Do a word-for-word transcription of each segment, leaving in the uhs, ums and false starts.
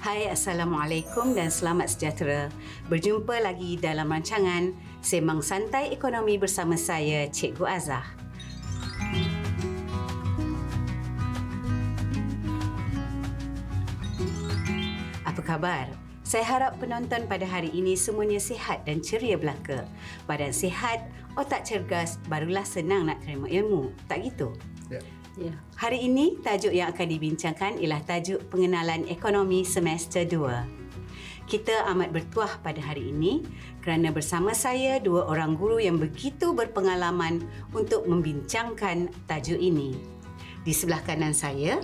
Hai, Assalamualaikum dan selamat sejahtera. Berjumpa lagi dalam rancangan Sembang Santai Ekonomi bersama saya, Cikgu Azah. Apa khabar? Saya harap penonton pada hari ini semuanya sihat dan ceria belaka. Badan sihat, otak cergas, barulah senang nak terima ilmu. Tak gitu? Ya. Ya. Hari ini, tajuk yang akan dibincangkan ialah tajuk pengenalan ekonomi semester dua. Kita amat bertuah pada hari ini kerana bersama saya dua orang guru yang begitu berpengalaman untuk membincangkan tajuk ini. Di sebelah kanan saya,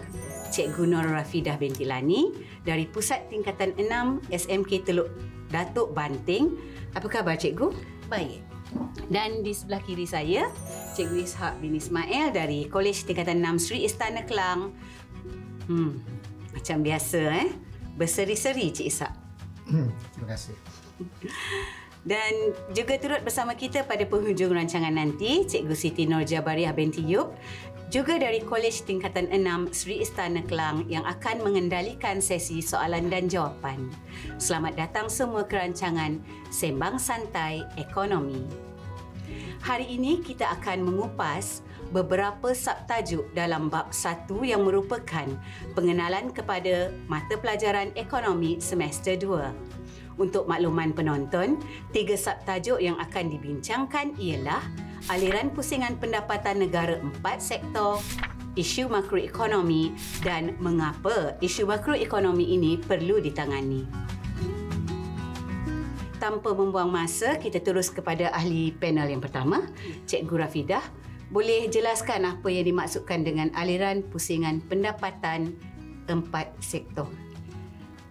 Cikgu Nur Rafidah binti Lani dari Pusat Tingkatan enam S M K Teluk Datuk Banting. Apa khabar, Cikgu? Baik. Dan di sebelah kiri saya, Cikgu Ishak bin Ismail dari Kolej Tingkatan enam Seri Istana Kelang. Hmm, macam biasa, eh? Berseri-seri, Cik Ishak. Hmm, terima kasih. Dan juga turut bersama kita pada penghujung rancangan nanti, Cikgu Siti Nur Jabariah binti Yub, juga dari Kolej Tingkatan enam Seri Istana Kelang yang akan mengendalikan sesi soalan dan jawapan. Selamat datang semua ke rancangan Sembang Santai Ekonomi. Hari ini kita akan mengupas beberapa subtajuk dalam bab satu yang merupakan pengenalan kepada mata pelajaran ekonomi semester dua. Untuk makluman penonton, tiga subtajuk yang akan dibincangkan ialah aliran pusingan pendapatan negara empat sektor, isu makroekonomi dan mengapa isu makroekonomi ini perlu ditangani. Tanpa membuang masa, kita terus kepada ahli panel yang pertama, Cikgu Rafidah. Boleh jelaskan apa yang dimaksudkan dengan aliran pusingan pendapatan empat sektor?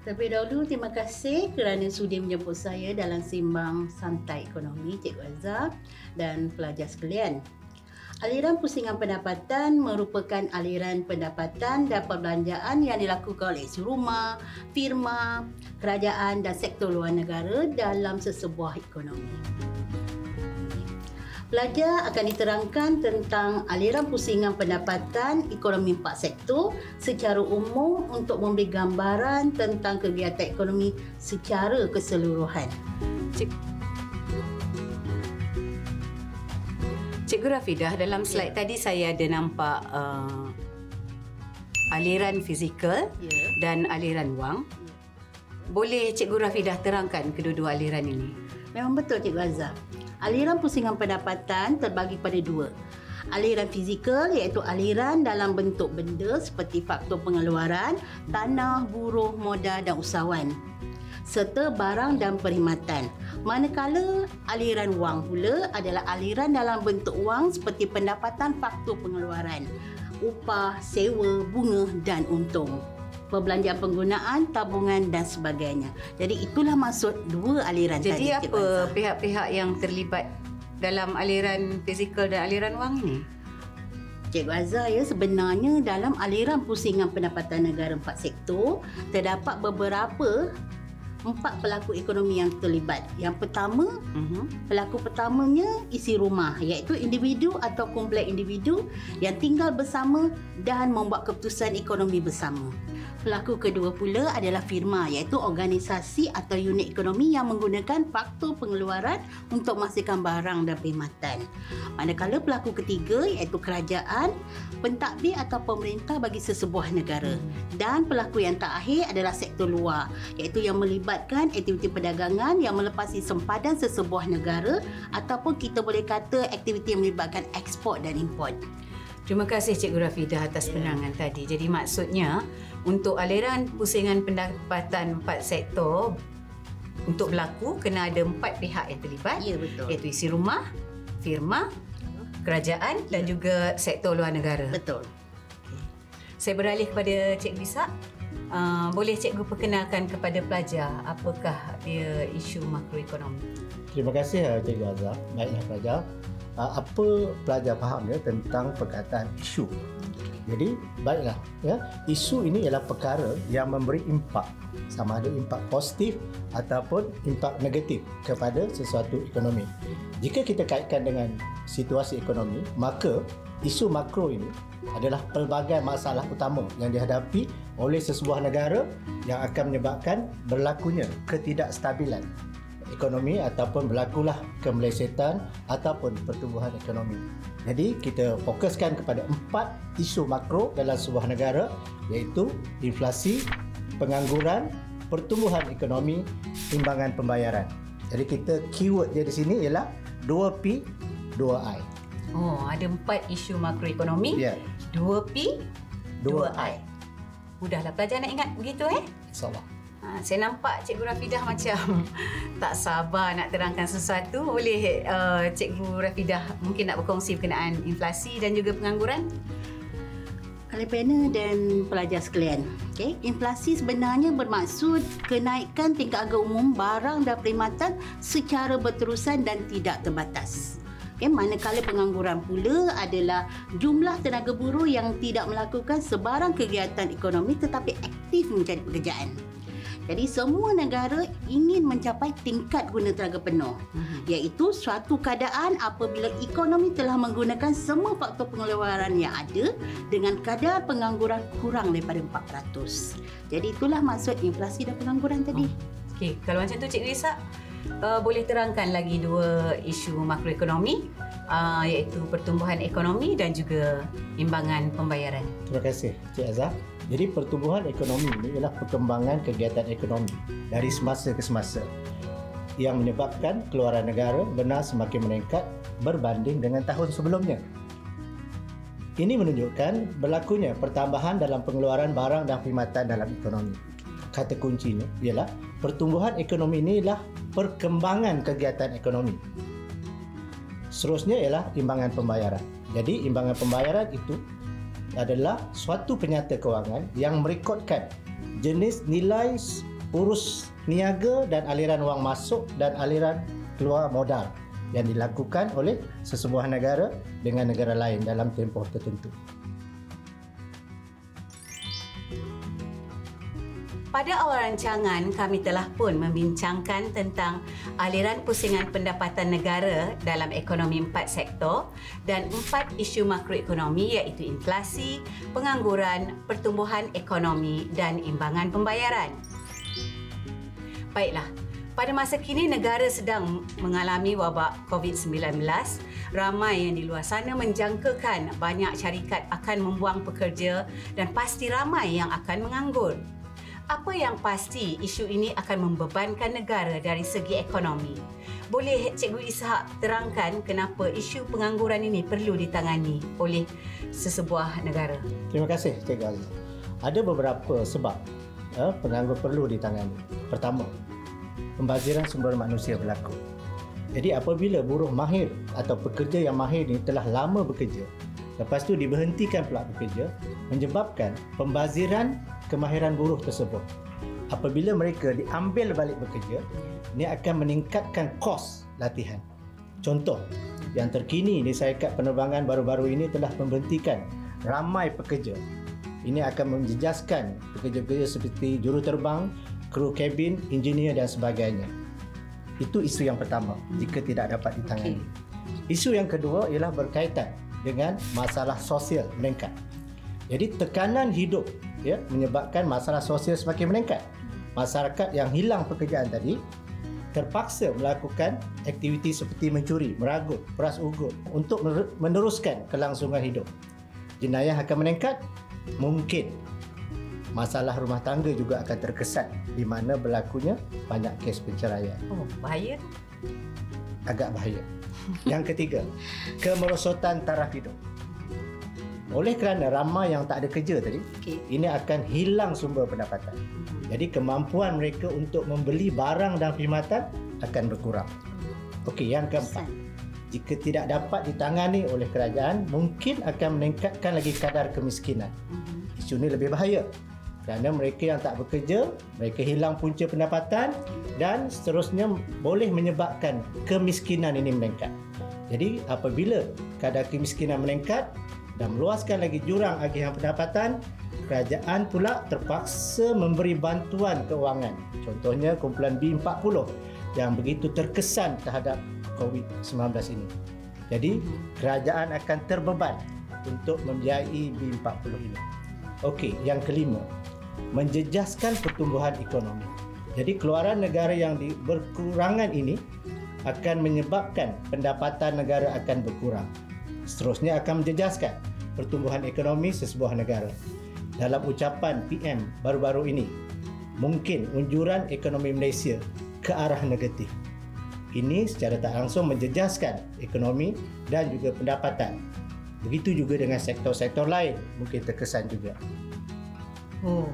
Terlebih dahulu, terima kasih kerana sudi menjemput saya dalam Sembang Santai Ekonomi, Cikgu Azhar dan pelajar sekalian. Aliran pusingan pendapatan merupakan aliran pendapatan dan perbelanjaan yang dilakukan oleh suruma, firma, kerajaan dan sektor luar negara dalam sesebuah ekonomi. Pelajar akan diterangkan tentang aliran pusingan pendapatan ekonomi empat sektor secara umum untuk memberi gambaran tentang kegiatan ekonomi secara keseluruhan. Cik... Cikgu Rafidah, dalam slide yeah. tadi saya ada nampak uh, aliran fizikal yeah. dan aliran wang. Yeah. Boleh Cikgu Rafidah terangkan kedua-dua aliran ini? Memang betul, Cikgu Azhar. Aliran pusingan pendapatan terbagi pada dua. Aliran fizikal iaitu aliran dalam bentuk benda seperti faktor pengeluaran, tanah, buruh, modal dan usahawan serta barang dan perkhidmatan. Manakala aliran wang pula adalah aliran dalam bentuk wang seperti pendapatan faktor pengeluaran, upah, sewa, bunga dan untung, perbelanjaan penggunaan, tabungan dan sebagainya. Jadi itulah maksud dua aliran Jadi tadi. Jadi apa pihak-pihak yang terlibat dalam aliran fizikal dan aliran wang ini? Cikgu Azhar, ya, sebenarnya dalam aliran pusingan pendapatan negara empat sektor, terdapat beberapa empat pelaku ekonomi yang terlibat. Yang pertama, uh-huh. pelaku pertamanya isi rumah, iaitu individu atau kumpulan individu yang tinggal bersama dan membuat keputusan ekonomi bersama. Pelaku kedua pula adalah firma, iaitu organisasi atau unit ekonomi yang menggunakan faktor pengeluaran untuk menghasilkan barang dan perkhidmatan. Manakala pelaku ketiga iaitu kerajaan, pentadbir atau pemerintah bagi sesebuah negara. Dan pelaku yang terakhir adalah sektor luar, iaitu yang melibatkan aktiviti perdagangan yang melepasi sempadan sesebuah negara ataupun kita boleh kata aktiviti yang melibatkan ekspor dan import. Terima kasih Cikgu Rafidah atas penerangan yeah. tadi. Jadi maksudnya untuk aliran pusingan pendapatan empat sektor untuk berlaku kena ada empat pihak yang terlibat. Ya, betul. Iaitu isi rumah, firma, kerajaan ya. dan juga sektor luar negara. Betul. Okay. Saya beralih kepada Cikgu Ishak. Uh, boleh Cikgu perkenalkan kepada pelajar apakah dia isu makroekonomi? Terima kasih Cikgu Azhar. Baiklah pelajar. Uh, apa pelajar faham ya tentang perkataan isu? Jadi baiklah ya, isu ini ialah perkara yang memberi impak, sama ada impak positif ataupun impak negatif kepada sesuatu ekonomi. Jika kita kaitkan dengan situasi ekonomi, maka Isu makro ini adalah pelbagai masalah utama yang dihadapi oleh sesebuah negara yang akan menyebabkan berlakunya ketidakstabilan ekonomi ataupun berlakulah kemelesetan ataupun pertumbuhan ekonomi. Jadi kita fokuskan kepada empat isu makro dalam sebuah negara, iaitu inflasi, pengangguran, pertumbuhan ekonomi, timbangan pembayaran. Jadi kita keyword dia di sini ialah dua P, dua I. Oh, ada empat isu makroekonomi, yeah. dua P, dua I. Mudahlah pelajar nak ingat begitu eh? InsyaAllah. Saya nampak Cikgu Rafidah macam tak sabar nak terangkan sesuatu. Boleh uh, Cikgu Rafidah mungkin nak berkongsi berkenaan inflasi dan juga pengangguran? Kalipena dan pelajar sekalian, okay? Inflasi sebenarnya bermaksud kenaikan tingkat harga umum barang dan perkhidmatan secara berterusan dan tidak terbatas. Okay, manakala pengangguran pula adalah jumlah tenaga buruh yang tidak melakukan sebarang kegiatan ekonomi tetapi aktif mencari pekerjaan. Jadi semua negara ingin mencapai tingkat guna tenaga penuh, mm-hmm. iaitu suatu keadaan apabila ekonomi telah menggunakan semua faktor pengeluaran yang ada dengan kadar pengangguran kurang daripada empat peratus. Jadi itulah maksud inflasi dan pengangguran tadi. Okey, kalau macam tu Cikgu Ishak, uh, boleh terangkan lagi dua isu makroekonomi, uh, iaitu pertumbuhan ekonomi dan juga timbangan pembayaran. Terima kasih Cik Azhar. Jadi pertumbuhan ekonomi ini ialah perkembangan kegiatan ekonomi dari semasa ke semasa yang menyebabkan keluaran negara benar semakin meningkat berbanding dengan tahun sebelumnya. Ini menunjukkan berlakunya pertambahan dalam pengeluaran barang dan perkhidmatan dalam ekonomi. Kata kuncinya ialah pertumbuhan ekonomi ini ialah perkembangan kegiatan ekonomi. Seterusnya ialah timbangan pembayaran. Jadi timbangan pembayaran itu adalah suatu penyata kewangan yang merekodkan jenis nilai urus niaga dan aliran wang masuk dan aliran keluar modal yang dilakukan oleh sesebuah negara dengan negara lain dalam tempoh tertentu. Pada awal rancangan, kami telah pun membincangkan tentang aliran pusingan pendapatan negara dalam ekonomi empat sektor dan empat isu makroekonomi iaitu inflasi, pengangguran, pertumbuhan ekonomi dan imbangan pembayaran. Baiklah, pada masa kini negara sedang mengalami wabak covid sembilan belas. Ramai yang di luar sana menjangkakan banyak syarikat akan membuang pekerja dan pasti ramai yang akan menganggur. Apa yang pasti, isu ini akan membebankan negara dari segi ekonomi. Boleh Cikgu Ishak terangkan kenapa isu pengangguran ini perlu ditangani oleh sesebuah negara? Terima kasih, Cikgu Azhar. Ada beberapa sebab eh, penganggur perlu ditangani. Pertama, pembaziran sumber manusia berlaku. Jadi apabila buruh mahir atau pekerja yang mahir ini telah lama bekerja, lepas tu diberhentikan pula bekerja, menyebabkan pembaziran kemahiran buruh tersebut. Apabila mereka diambil balik bekerja, ini akan meningkatkan kos latihan. Contoh yang terkini, ini syarikat penerbangan baru-baru ini telah memberhentikan ramai pekerja. Ini akan menjejaskan pekerja-pekerja seperti juruterbang, kru kabin, engineer dan sebagainya. Itu isu yang pertama jika tidak dapat ditangani. Okay. Isu yang kedua ialah berkaitan dengan masalah sosial meningkat. Jadi tekanan hidup ya, menyebabkan masalah sosial semakin meningkat. Masyarakat yang hilang pekerjaan tadi terpaksa melakukan aktiviti seperti mencuri, meragut, peras ugut untuk meneruskan kelangsungan hidup. Jenayah akan meningkat, mungkin masalah rumah tangga juga akan terkesan di mana berlakunya banyak kes penceraian. Oh, bahaya. Agak bahaya. Yang ketiga, kemerosotan taraf hidup. Oleh kerana ramai yang tak ada kerja tadi, okay, ini akan hilang sumber pendapatan. Jadi kemampuan mereka untuk membeli barang dan perkhidmatan akan berkurang. Okey, yang keempat, jika tidak dapat ditangani oleh kerajaan, mungkin akan meningkatkan lagi kadar kemiskinan. Isu ini lebih bahaya kerana mereka yang tak bekerja, mereka hilang punca pendapatan dan seterusnya boleh menyebabkan kemiskinan ini meningkat. Jadi apabila kadar kemiskinan meningkat dan meluaskan lagi jurang agihan pendapatan, kerajaan pula terpaksa memberi bantuan kewangan. Contohnya kumpulan B empat puluh yang begitu terkesan terhadap covid sembilan belas ini. Jadi kerajaan akan terbeban untuk membiayai B empat puluh ini. Okey, yang kelima, menjejaskan pertumbuhan ekonomi. Jadi keluaran negara yang di, berkurangan ini akan menyebabkan pendapatan negara akan berkurang. Seterusnya akan menjejaskan pertumbuhan ekonomi sesebuah negara. Dalam ucapan P M baru-baru ini, mungkin unjuran ekonomi Malaysia ke arah negatif. Ini secara tak langsung menjejaskan ekonomi dan juga pendapatan. Begitu juga dengan sektor-sektor lain mungkin terkesan juga. Oh,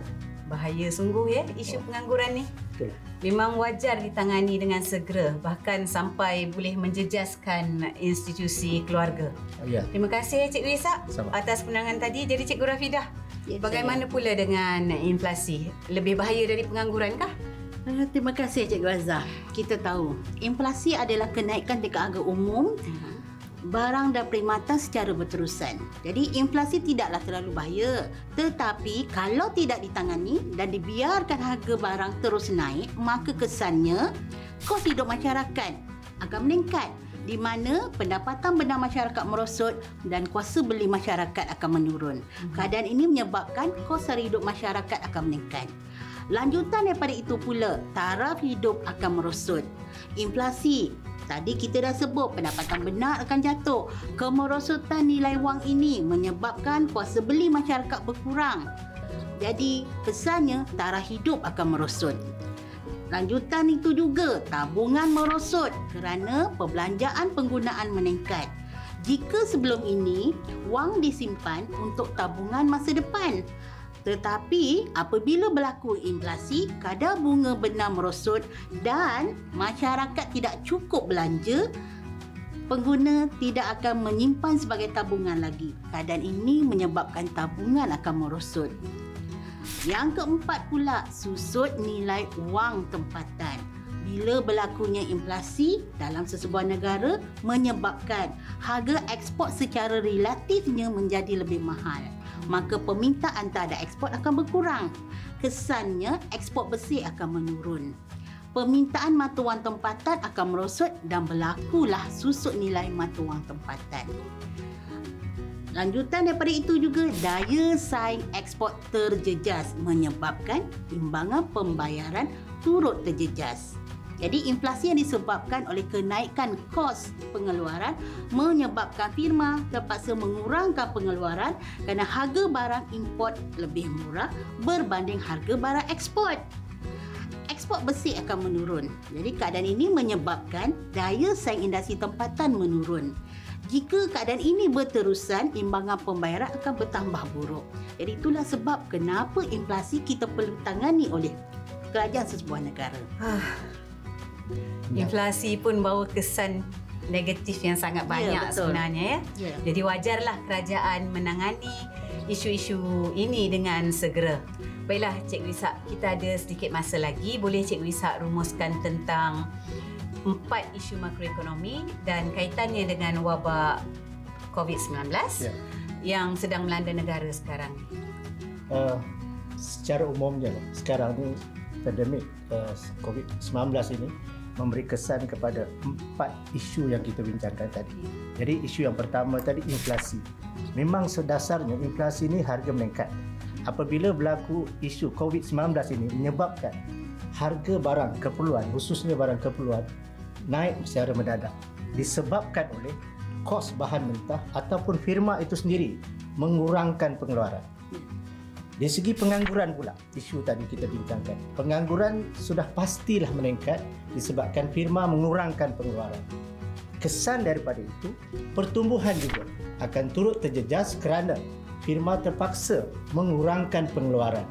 bahaya sungguh ya isu oh. pengangguran ni. Betul. Memang wajar ditangani dengan segera, bahkan sampai boleh menjejaskan institusi keluarga. Oh, ya. Terima kasih Cikgu Ishak atas penerangan tadi. Jadi Cikgu Rafidah, ya, bagaimana saya. pula dengan inflasi? Lebih bahaya dari penganggurankah? Terima kasih Cikgu Azhar. Kita tahu inflasi adalah kenaikan dekat harga umum, barang dan perkhidmatan secara berterusan. Jadi inflasi tidaklah terlalu bahaya, tetapi kalau tidak ditangani dan dibiarkan harga barang terus naik, maka kesannya kos hidup masyarakat akan meningkat, di mana pendapatan benar masyarakat merosot dan kuasa beli masyarakat akan menurun. Keadaan ini menyebabkan kos sara hidup masyarakat akan meningkat. Lanjutan daripada itu pula, taraf hidup akan merosot. Inflasi, tadi kita dah sebut, pendapatan benar akan jatuh. Kemerosotan nilai wang ini menyebabkan kuasa beli masyarakat berkurang. Jadi, kesannya taraf hidup akan merosot. Lanjutan itu juga, tabungan merosot kerana perbelanjaan penggunaan meningkat. Jika sebelum ini, wang disimpan untuk tabungan masa depan, tetapi apabila berlaku inflasi, kadar bunga benar merosot dan masyarakat tidak cukup belanja, pengguna tidak akan menyimpan sebagai tabungan lagi. Keadaan ini menyebabkan tabungan akan merosot. Yang keempat pula, susut nilai wang tempatan. Bila berlakunya inflasi dalam sesebuah negara menyebabkan harga ekspor secara relatifnya menjadi lebih mahal, maka permintaan terhadap ekspor akan berkurang. Kesannya ekspor bersih akan menurun. Permintaan mata wang tempatan akan merosot dan berlakulah susut nilai mata wang tempatan. Lanjutan daripada itu juga, daya saing ekspor terjejas menyebabkan timbangan pembayaran turut terjejas. Jadi inflasi yang disebabkan oleh kenaikan kos pengeluaran menyebabkan firma terpaksa mengurangkan pengeluaran kerana harga barang import lebih murah berbanding harga barang ekspor. Ekspor bersih akan menurun. Jadi keadaan ini menyebabkan daya saing industri tempatan menurun. Jika keadaan ini berterusan, imbangan pembayaran akan bertambah buruk. Jadi itulah sebab kenapa inflasi kita perlu tangani oleh kerajaan sesebuah negara. Inflasi pun bawa kesan negatif yang sangat banyak ya, sebenarnya. Ya? Ya. Jadi wajarlah kerajaan menangani isu-isu ini dengan segera. Baiklah Cikgu Ishak, kita ada sedikit masa lagi. Boleh Cikgu Ishak rumuskan tentang empat isu makroekonomi dan kaitannya dengan wabak covid sembilan belas ya, yang sedang melanda negara sekarang? Uh, secara umumnya sekarang ni pandemik uh, covid sembilan belas ini memberi kesan kepada empat isu yang kita bincangkan tadi. Jadi isu yang pertama tadi, inflasi. Memang sedasarnya inflasi ini harga meningkat. Apabila berlaku isu covid sembilan belas ini menyebabkan harga barang keperluan, khususnya barang keperluan, naik secara mendadak disebabkan oleh kos bahan mentah ataupun firma itu sendiri mengurangkan pengeluaran. Dari segi pengangguran pula, isu tadi kita bincangkan. Pengangguran sudah pastilah meningkat disebabkan firma mengurangkan pengeluaran. Kesan daripada itu, pertumbuhan juga akan turut terjejas kerana firma terpaksa mengurangkan pengeluaran.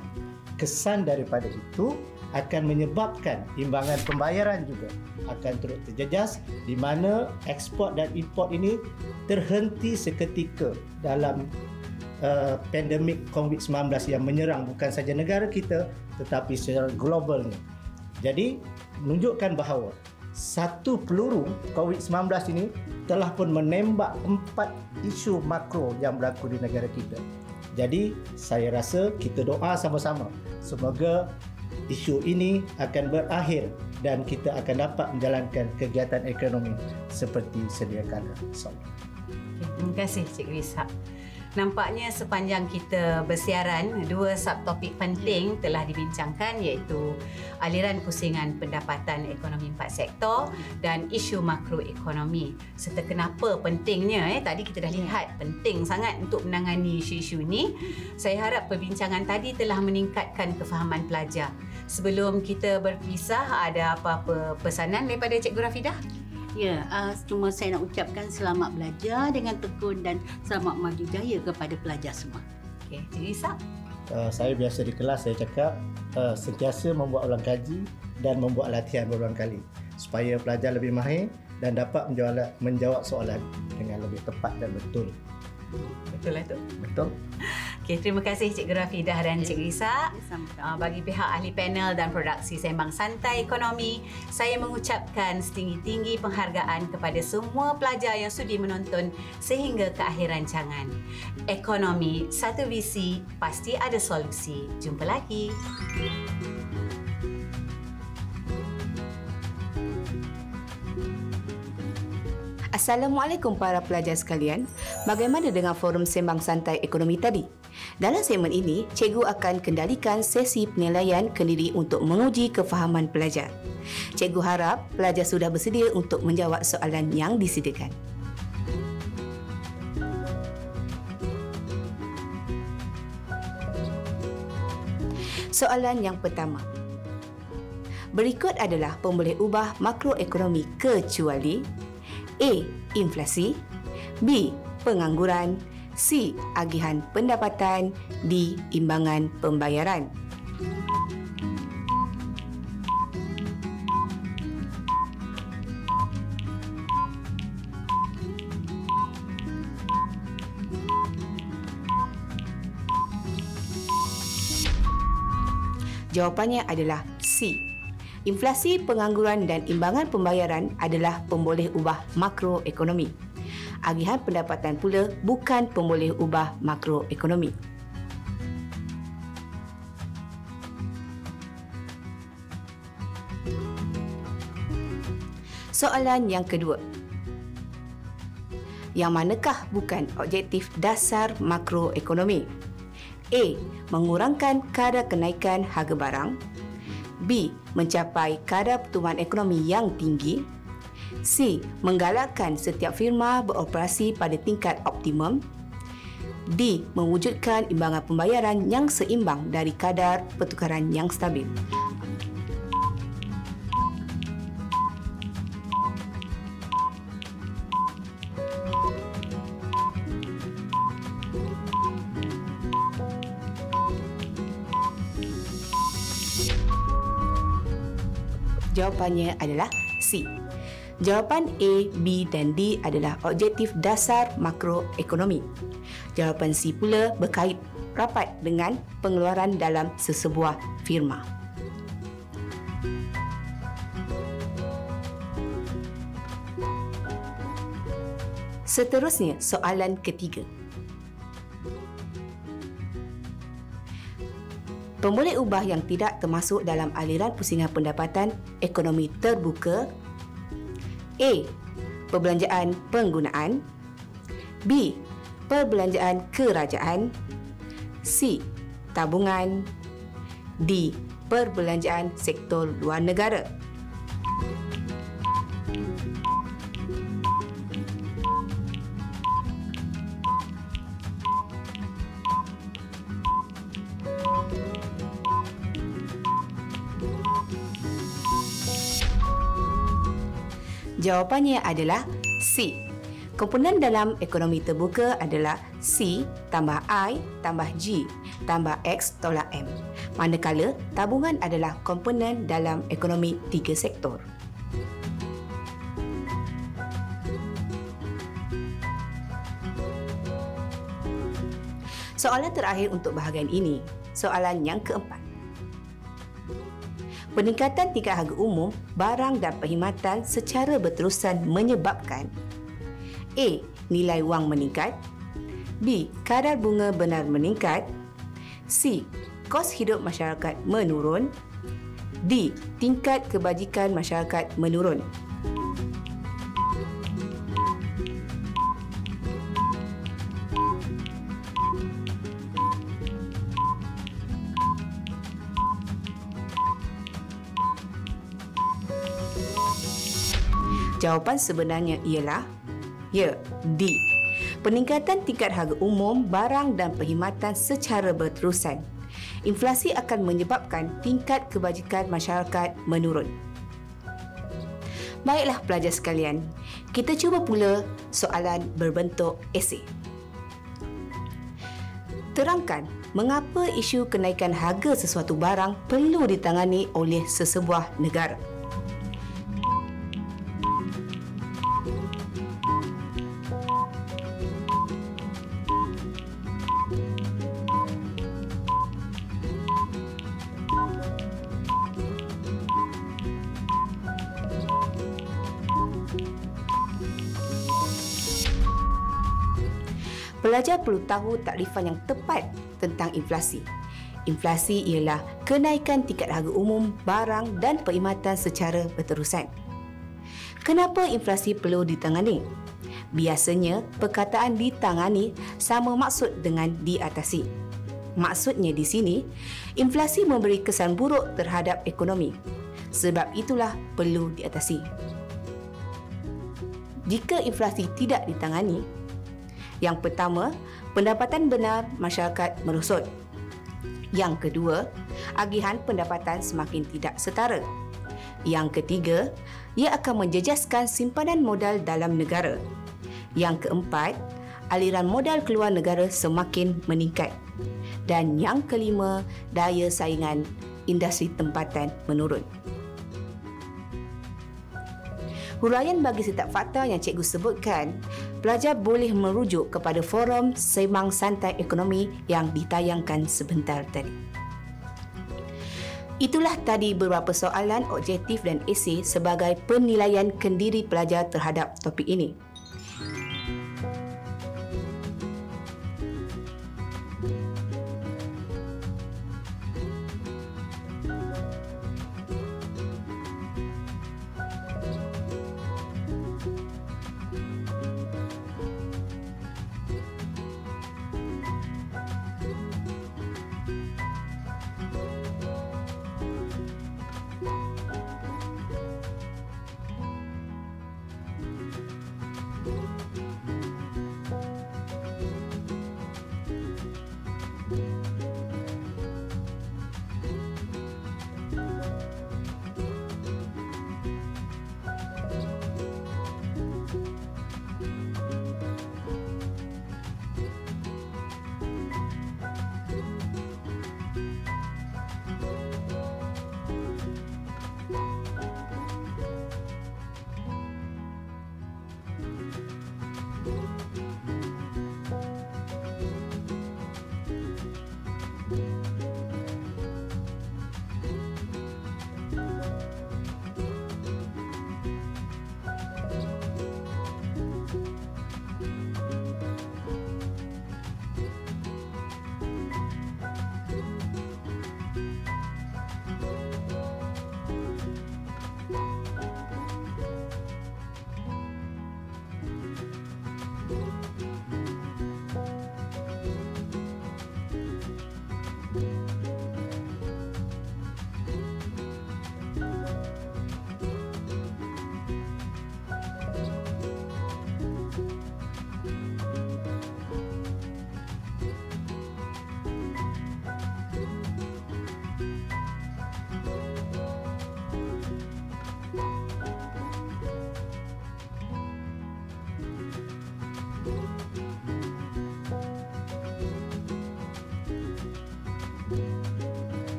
Kesan daripada itu akan menyebabkan timbangan pembayaran juga akan turut terjejas, di mana ekspor dan import ini terhenti seketika dalam Uh, pandemik covid sembilan belas yang menyerang bukan saja negara kita tetapi secara globalnya. Jadi menunjukkan bahawa satu peluru covid sembilan belas ini telah pun menembak empat isu makro yang berlaku di negara kita. Jadi saya rasa kita doa sama-sama semoga isu ini akan berakhir dan kita akan dapat menjalankan kegiatan ekonomi seperti sedia kala. So. Okay, terima kasih Cikgu Ishak. Nampaknya sepanjang kita bersiaran, dua subtopik penting telah dibincangkan, iaitu aliran pusingan pendapatan ekonomi empat sektor dan isu makroekonomi, serta kenapa pentingnya. Eh, tadi kita dah lihat penting sangat untuk menangani isu-isu ini. Saya harap perbincangan tadi telah meningkatkan kefahaman pelajar. Sebelum kita berpisah, ada apa-apa pesanan daripada Cikgu Rafidah? Ya, uh, cuma saya nak ucapkan selamat belajar dengan tekun dan selamat maju jaya kepada pelajar semua. Okey, Cikgu Ishak. Uh, saya biasa di kelas saya cakap uh, sentiasa membuat ulang kaji dan membuat latihan berulang kali supaya pelajar lebih mahir dan dapat menjawab, menjawab soalan dengan lebih tepat dan betul. Betul lah tu? Betul. Okay, terima kasih Cikgu Rafidah dan Cikgu Ishak. Bagi pihak ahli panel dan produksi Sembang Santai Ekonomi, saya mengucapkan setinggi-tinggi penghargaan kepada semua pelajar yang sudi menonton sehingga ke akhir rancangan. Ekonomi, satu visi, pasti ada solusi. Jumpa lagi. Assalamualaikum para pelajar sekalian. Bagaimana dengan forum Sembang Santai Ekonomi tadi? Dalam segmen ini, cikgu akan kendalikan sesi penilaian kendiri untuk menguji kefahaman pelajar. Cikgu harap pelajar sudah bersedia untuk menjawab soalan yang disediakan. Soalan yang pertama. Berikut adalah pemboleh ubah makroekonomi kecuali A. Inflasi, B. Pengangguran, C. Agihan pendapatan, D. Imbangan pembayaran. Jawapannya adalah C. Inflasi, pengangguran dan imbangan pembayaran adalah pemboleh ubah makroekonomi. Agihan pendapatan pula bukan pemboleh ubah makroekonomi. Soalan yang kedua. Yang manakah bukan objektif dasar makroekonomi? A. Mengurangkan kadar kenaikan harga barang. B. Mencapai kadar pertumbuhan ekonomi yang tinggi. C. Menggalakkan setiap firma beroperasi pada tingkat optimum. D. Mewujudkan imbangan pembayaran yang seimbang dari kadar pertukaran yang stabil. Jawapannya adalah C. Jawapan A, B dan D adalah objektif dasar makroekonomi. Jawapan C pula berkait rapat dengan pengeluaran dalam sesebuah firma. Seterusnya, soalan ketiga. Pemboleh ubah yang tidak termasuk dalam aliran pusingan pendapatan ekonomi terbuka. A. Perbelanjaan penggunaan. B. Perbelanjaan kerajaan. C. Tabungan. D. Perbelanjaan sektor luar negara. Jawapannya adalah C. Komponen dalam ekonomi terbuka adalah C tambah I tambah G tambah X tolak M. Manakala tabungan adalah komponen dalam ekonomi tiga sektor. Soalan terakhir untuk bahagian ini, soalan yang keempat. Peningkatan tingkat harga umum, barang dan perkhidmatan secara berterusan menyebabkan A. Nilai wang meningkat, B. Kadar bunga benar meningkat, C. Kos hidup masyarakat menurun, D. Tingkat kebajikan masyarakat menurun. Jawapan sebenarnya ialah ya, D. Peningkatan tingkat harga umum, barang dan perkhidmatan secara berterusan. Inflasi akan menyebabkan tingkat kebajikan masyarakat menurun. Baiklah pelajar sekalian, kita cuba pula soalan berbentuk esei. Terangkan mengapa isu kenaikan harga sesuatu barang perlu ditangani oleh sesebuah negara. Pelajar perlu tahu takrifan yang tepat tentang inflasi. Inflasi ialah kenaikan tingkat harga umum, barang dan perkhidmatan secara berterusan. Kenapa inflasi perlu ditangani? Biasanya, perkataan ditangani sama maksud dengan diatasi. Maksudnya di sini, inflasi memberi kesan buruk terhadap ekonomi. Sebab itulah perlu diatasi. Jika inflasi tidak ditangani, yang pertama, pendapatan benar masyarakat merosot. Yang kedua, agihan pendapatan semakin tidak setara. Yang ketiga, ia akan menjejaskan simpanan modal dalam negara. Yang keempat, aliran modal keluar negara semakin meningkat. Dan yang kelima, daya saingan industri tempatan menurun. Huraian bagi setiap fakta yang cikgu sebutkan, pelajar boleh merujuk kepada forum Sembang Santai Ekonomi yang ditayangkan sebentar tadi. Itulah tadi beberapa soalan objektif dan esei sebagai penilaian kendiri pelajar terhadap topik ini.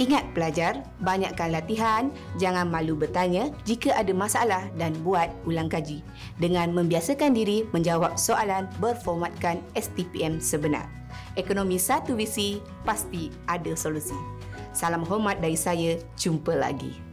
Ingat pelajar, banyakkan latihan, jangan malu bertanya jika ada masalah dan buat ulang kaji dengan membiasakan diri menjawab soalan berformatkan S T P M sebenar. Ekonomi satu visi, pasti ada solusi. Salam hormat dari saya, jumpa lagi.